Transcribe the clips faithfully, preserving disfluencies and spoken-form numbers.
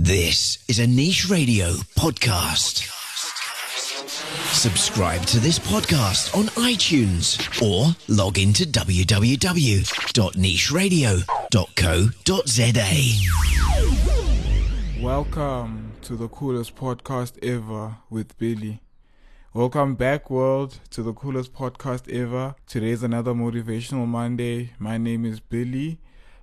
This is a Niche Radio podcast. Subscribe to this podcast on iTunes or log in to w w w dot niche radio dot co dot z a. Welcome to the coolest podcast ever with Billy. Welcome back, world, to the coolest podcast ever. Today is another Motivational Monday. My name is Billy,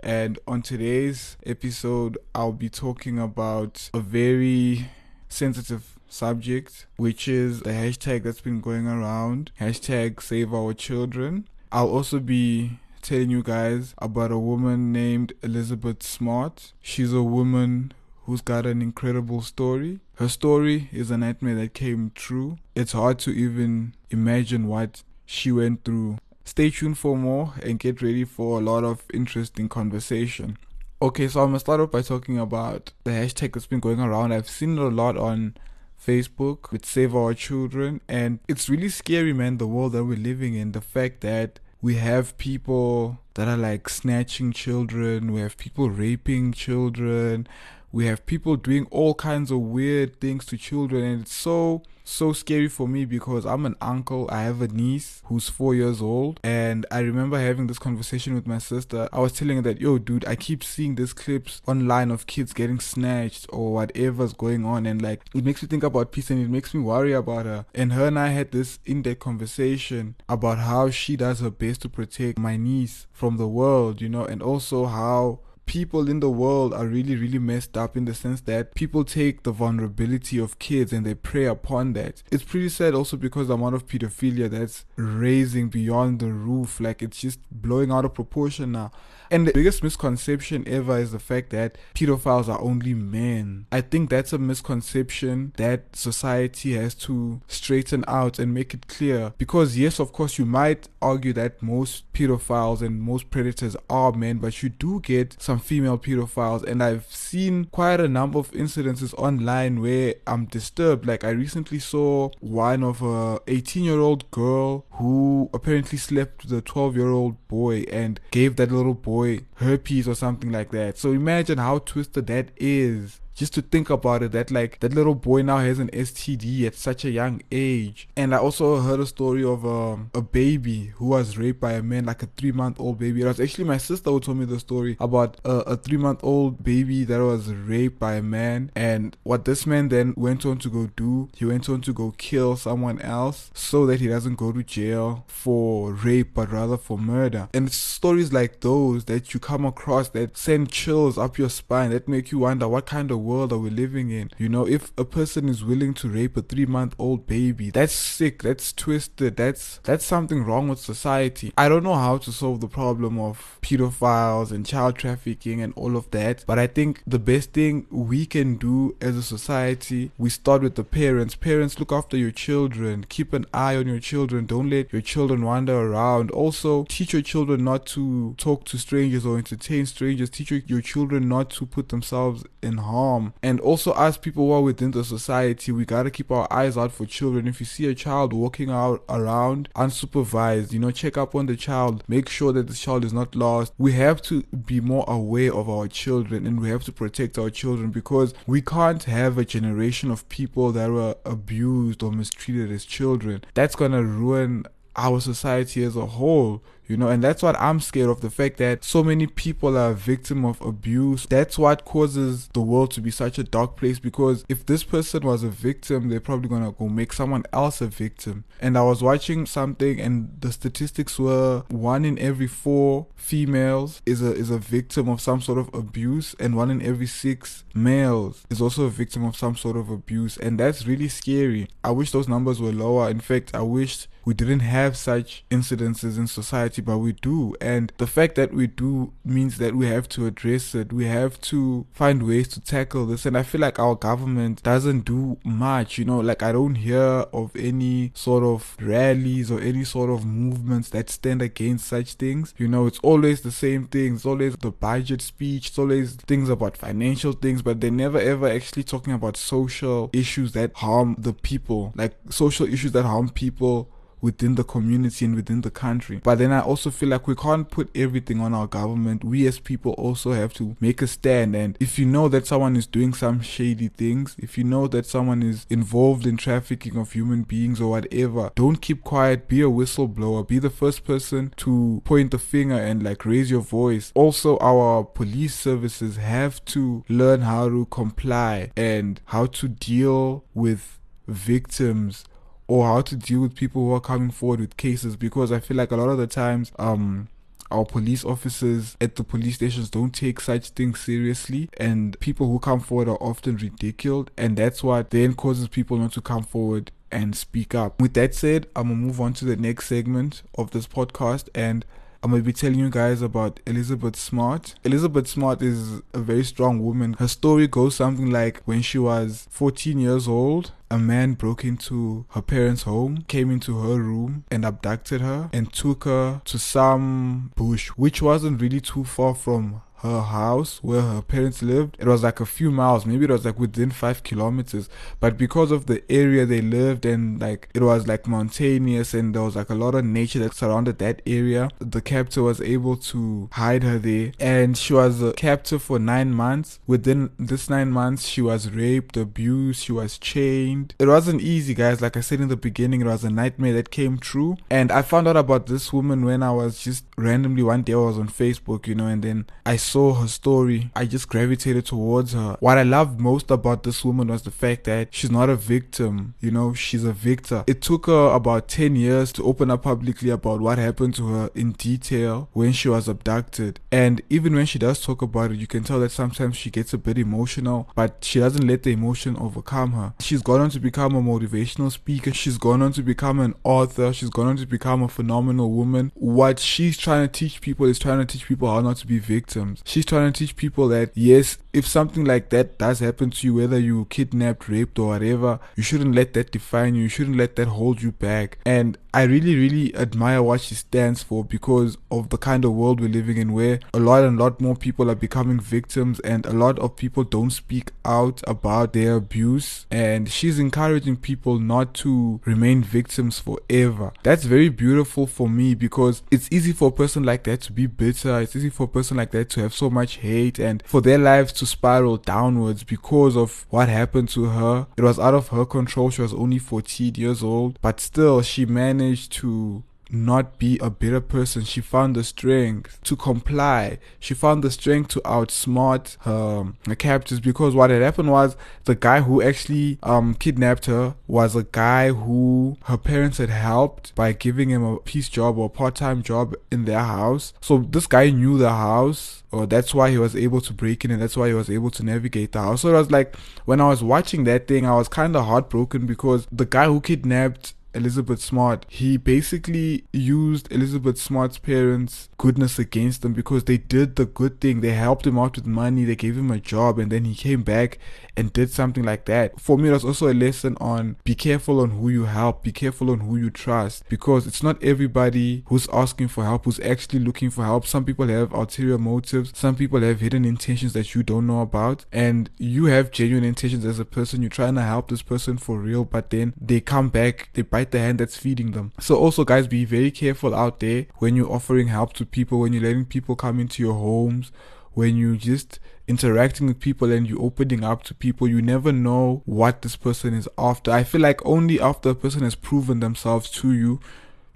and on today's episode, I'll be talking about a very sensitive subject, which is the hashtag that's been going around, hashtag SaveOurChildren. I'll also be telling you guys about a woman named Elizabeth Smart. She's a woman who's got an incredible story. Her story is a nightmare that came true. It's hard to even imagine what she went through. Stay tuned for more and get ready for a lot of interesting conversation. Okay, so I'm going to start off by talking about the hashtag that's been going around. I've seen it a lot on Facebook with Save Our Children, and it's really scary, man, the world that we're living in. The fact that we have people that are like snatching children, we have people raping children, we have people doing all kinds of weird things to children, and it's so, so scary for me because I'm an uncle. I have a niece who's four years old, and I remember having this conversation with my sister. I was telling her that, yo, dude, I keep seeing these clips online of kids getting snatched or whatever's going on, and like, it makes me think about peace and it makes me worry about her. And her and I had this in-depth conversation about how she does her best to protect my niece from the world, you know, and also how people in the world are really, really messed up in the sense that people take the vulnerability of kids and they prey upon that. It's pretty sad also because the amount of pedophilia that's raising beyond the roof, like it's just blowing out of proportion now. And the biggest misconception ever is the fact that pedophiles are only men. I think that's a misconception that society has to straighten out and make it clear. Because yes, of course, you might argue that most pedophiles and most predators are men, but you do get some female pedophiles, and I've seen quite a number of incidences online where I'm disturbed. Like, I recently saw one of a eighteen year old girl who apparently slept with a twelve year old boy and gave that little boy herpes or something like that. So imagine how twisted that is. Just to think about it, that like that little boy now has an S T D at such a young age. And I also heard a story of um, a baby who was raped by a man, like a three month old baby. It was actually my sister who told me the story about uh, a three month old baby that was raped by a man. And what this man then went on to go do, he went on to go kill someone else so that he doesn't go to jail for rape, but rather for murder. And it's stories like those that you come across that send chills up your spine, that make you wonder what kind of world that we're living in. You know, if a person is willing to rape a three month old baby, that's sick, that's twisted, that's that's something wrong with society. I don't know how to solve the problem of pedophiles and child trafficking and all of that, but I think the best thing we can do as a society, we start with the parents. Parents, look after your children, keep an eye on your children, don't let your children wander around. Also, teach your children not to talk to strangers or entertain strangers. Teach your children not to put themselves in harm. And also, as people who are within the society, we gotta keep our eyes out for children. If you see a child walking out around unsupervised, you know, check up on the child, make sure that the child is not lost. We have to be more aware of our children, and we have to protect our children, because we can't have a generation of people that were abused or mistreated as children. That's gonna ruin our society as a whole. You know, and that's what I'm scared of, the fact that so many people are a victim of abuse. That's what causes the world to be such a dark place, because if this person was a victim, they're probably gonna go make someone else a victim. And I was watching something, and the statistics were one in every four females is a is a victim of some sort of abuse, and one in every six males is also a victim of some sort of abuse. And that's really scary. I wish those numbers were lower. In fact, I wish we didn't have such incidences in society, but we do. And the fact that we do means that we have to address it. We have to find ways to tackle this, and I feel like our government doesn't do much. You know, like, I don't hear of any sort of rallies or any sort of movements that stand against such things. You know, it's always the same things. It's always the budget speech, it's always things about financial things, but they're never ever actually talking about social issues that harm the people, like social issues that harm people within the community and within the country. But then I also feel like we can't put everything on our government. We as people also have to make a stand. And if you know that someone is doing some shady things, if you know that someone is involved in trafficking of human beings or whatever, don't keep quiet. Be a whistleblower. Be the first person to point the finger and like raise your voice. Also, our police services have to learn how to comply and how to deal with victims or how to deal with people who are coming forward with cases, because I feel like a lot of the times um our police officers at the police stations don't take such things seriously, and people who come forward are often ridiculed, and that's what then causes people not to come forward and speak up. With that said, I'm gonna move on to the next segment of this podcast, and I'm going to be telling you guys about Elizabeth Smart. Elizabeth Smart is a very strong woman. Her story goes something like, when she was fourteen years old, a man broke into her parents' home, came into her room and abducted her and took her to some bush, which wasn't really too far from her house where her parents lived. It was like a few miles, maybe it was like within five kilometers, but because of the area they lived and like it was like mountainous and there was like a lot of nature that surrounded that area, the captor was able to hide her there, and she was a captor for nine months. Within this nine months she was raped, abused, she was chained. It wasn't easy, guys. Like I said in the beginning, it was a nightmare that came true. And I found out about this woman when I was just randomly one day I was on Facebook, you know, and then I saw saw her story. I just gravitated towards her. What I loved most about this woman was the fact that she's not a victim, you know, she's a victor. It took her about ten years to open up publicly about what happened to her in detail when she was abducted. And even when she does talk about it, you can tell that sometimes she gets a bit emotional, but she doesn't let the emotion overcome her. She's gone on to become a motivational speaker, she's gone on to become an author, she's gone on to become a phenomenal woman. What she's trying to teach people is trying to teach people how not to be victims. She's trying to teach people that, yes, if something like that does happen to you, whether you kidnapped, raped or whatever, you shouldn't let that define you. You shouldn't let that hold you back. And I really, really admire what she stands for, because of the kind of world we're living in where a lot and a lot more people are becoming victims and a lot of people don't speak out about their abuse. And she's encouraging people not to remain victims forever. That's very beautiful for me, because it's easy for a person like that to be bitter. It's easy for a person like that to have so much hate and for their lives to spiral downwards because of what happened to her. It was out of her control. She was only fourteen years old, but still she managed to not be a bitter person. She found the strength to comply. She found the strength to outsmart her, her captors, because what had happened was the guy who actually um kidnapped her was a guy who her parents had helped by giving him a piece job or a part-time job in their house. So this guy knew the house, or that's why he was able to break in, and that's why he was able to navigate the house. So it was like, when I was watching that thing, I was kind of heartbroken, because the guy who kidnapped Elizabeth Smart, he basically used Elizabeth Smart's parents' goodness against them, because they did the good thing. They helped him out with money, they gave him a job, and then he came back and did something like that. For me, it was also a lesson on, be careful on who you help, be careful on who you trust, because it's not everybody who's asking for help who's actually looking for help. Some people have ulterior motives, some people have hidden intentions that you don't know about, and you have genuine intentions as a person. You're trying to help this person for real, but then they come back, they bite the hand that's feeding them. So also, guys, be very careful out there when you're offering help to people, when you're letting people come into your homes, when you just interacting with people and you opening up to people. You never know what this person is after. I feel like only after a person has proven themselves to you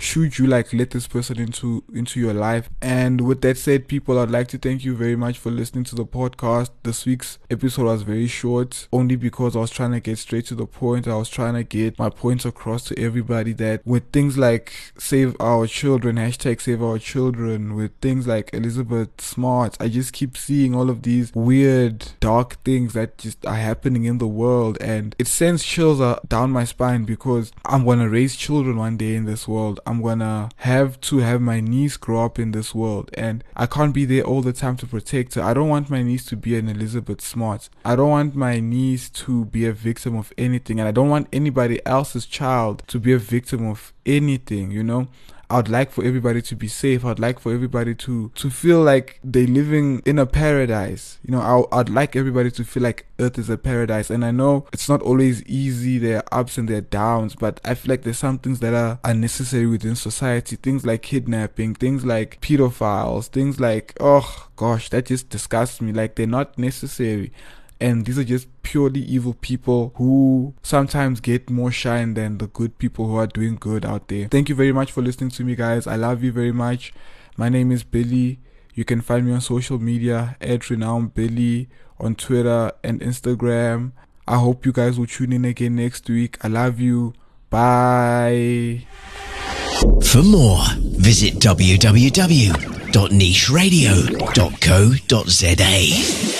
should you like let this person into into your life. And with that said, people, I'd like to thank you very much for listening to the podcast. This week's episode was very short, only because I was trying to get straight to the point. I was trying to get my points across to everybody, that with things like Save Our Children, hashtag Save Our Children, with things like Elizabeth Smart, I just keep seeing all of these weird dark things that just are happening in the world, and it sends chills down my spine, because I'm gonna raise children one day in this world. I'm gonna have to have my niece grow up in this world, and I can't be there all the time to protect her. I don't want my niece to be an Elizabeth Smart. I don't want my niece to be a victim of anything, and I don't want anybody else's child to be a victim of anything, you know. I'd like for everybody to be safe. I'd like for everybody to, to feel like they're living in a paradise. You know, I, I'd like everybody to feel like Earth is a paradise. And I know it's not always easy. There are ups and there are downs, but I feel like there's some things that are unnecessary within society. Things like kidnapping, things like pedophiles, things like, oh gosh, that just disgusts me. Like, they're not necessary. And these are just purely evil people who sometimes get more shine than the good people who are doing good out there. Thank you very much for listening to me, guys. I love you very much. My name is Billy. You can find me on social media at Renowned Billy on Twitter and Instagram. I hope you guys will tune in again next week. I love you. Bye. For more, visit w w w dot niche radio dot co dot z a.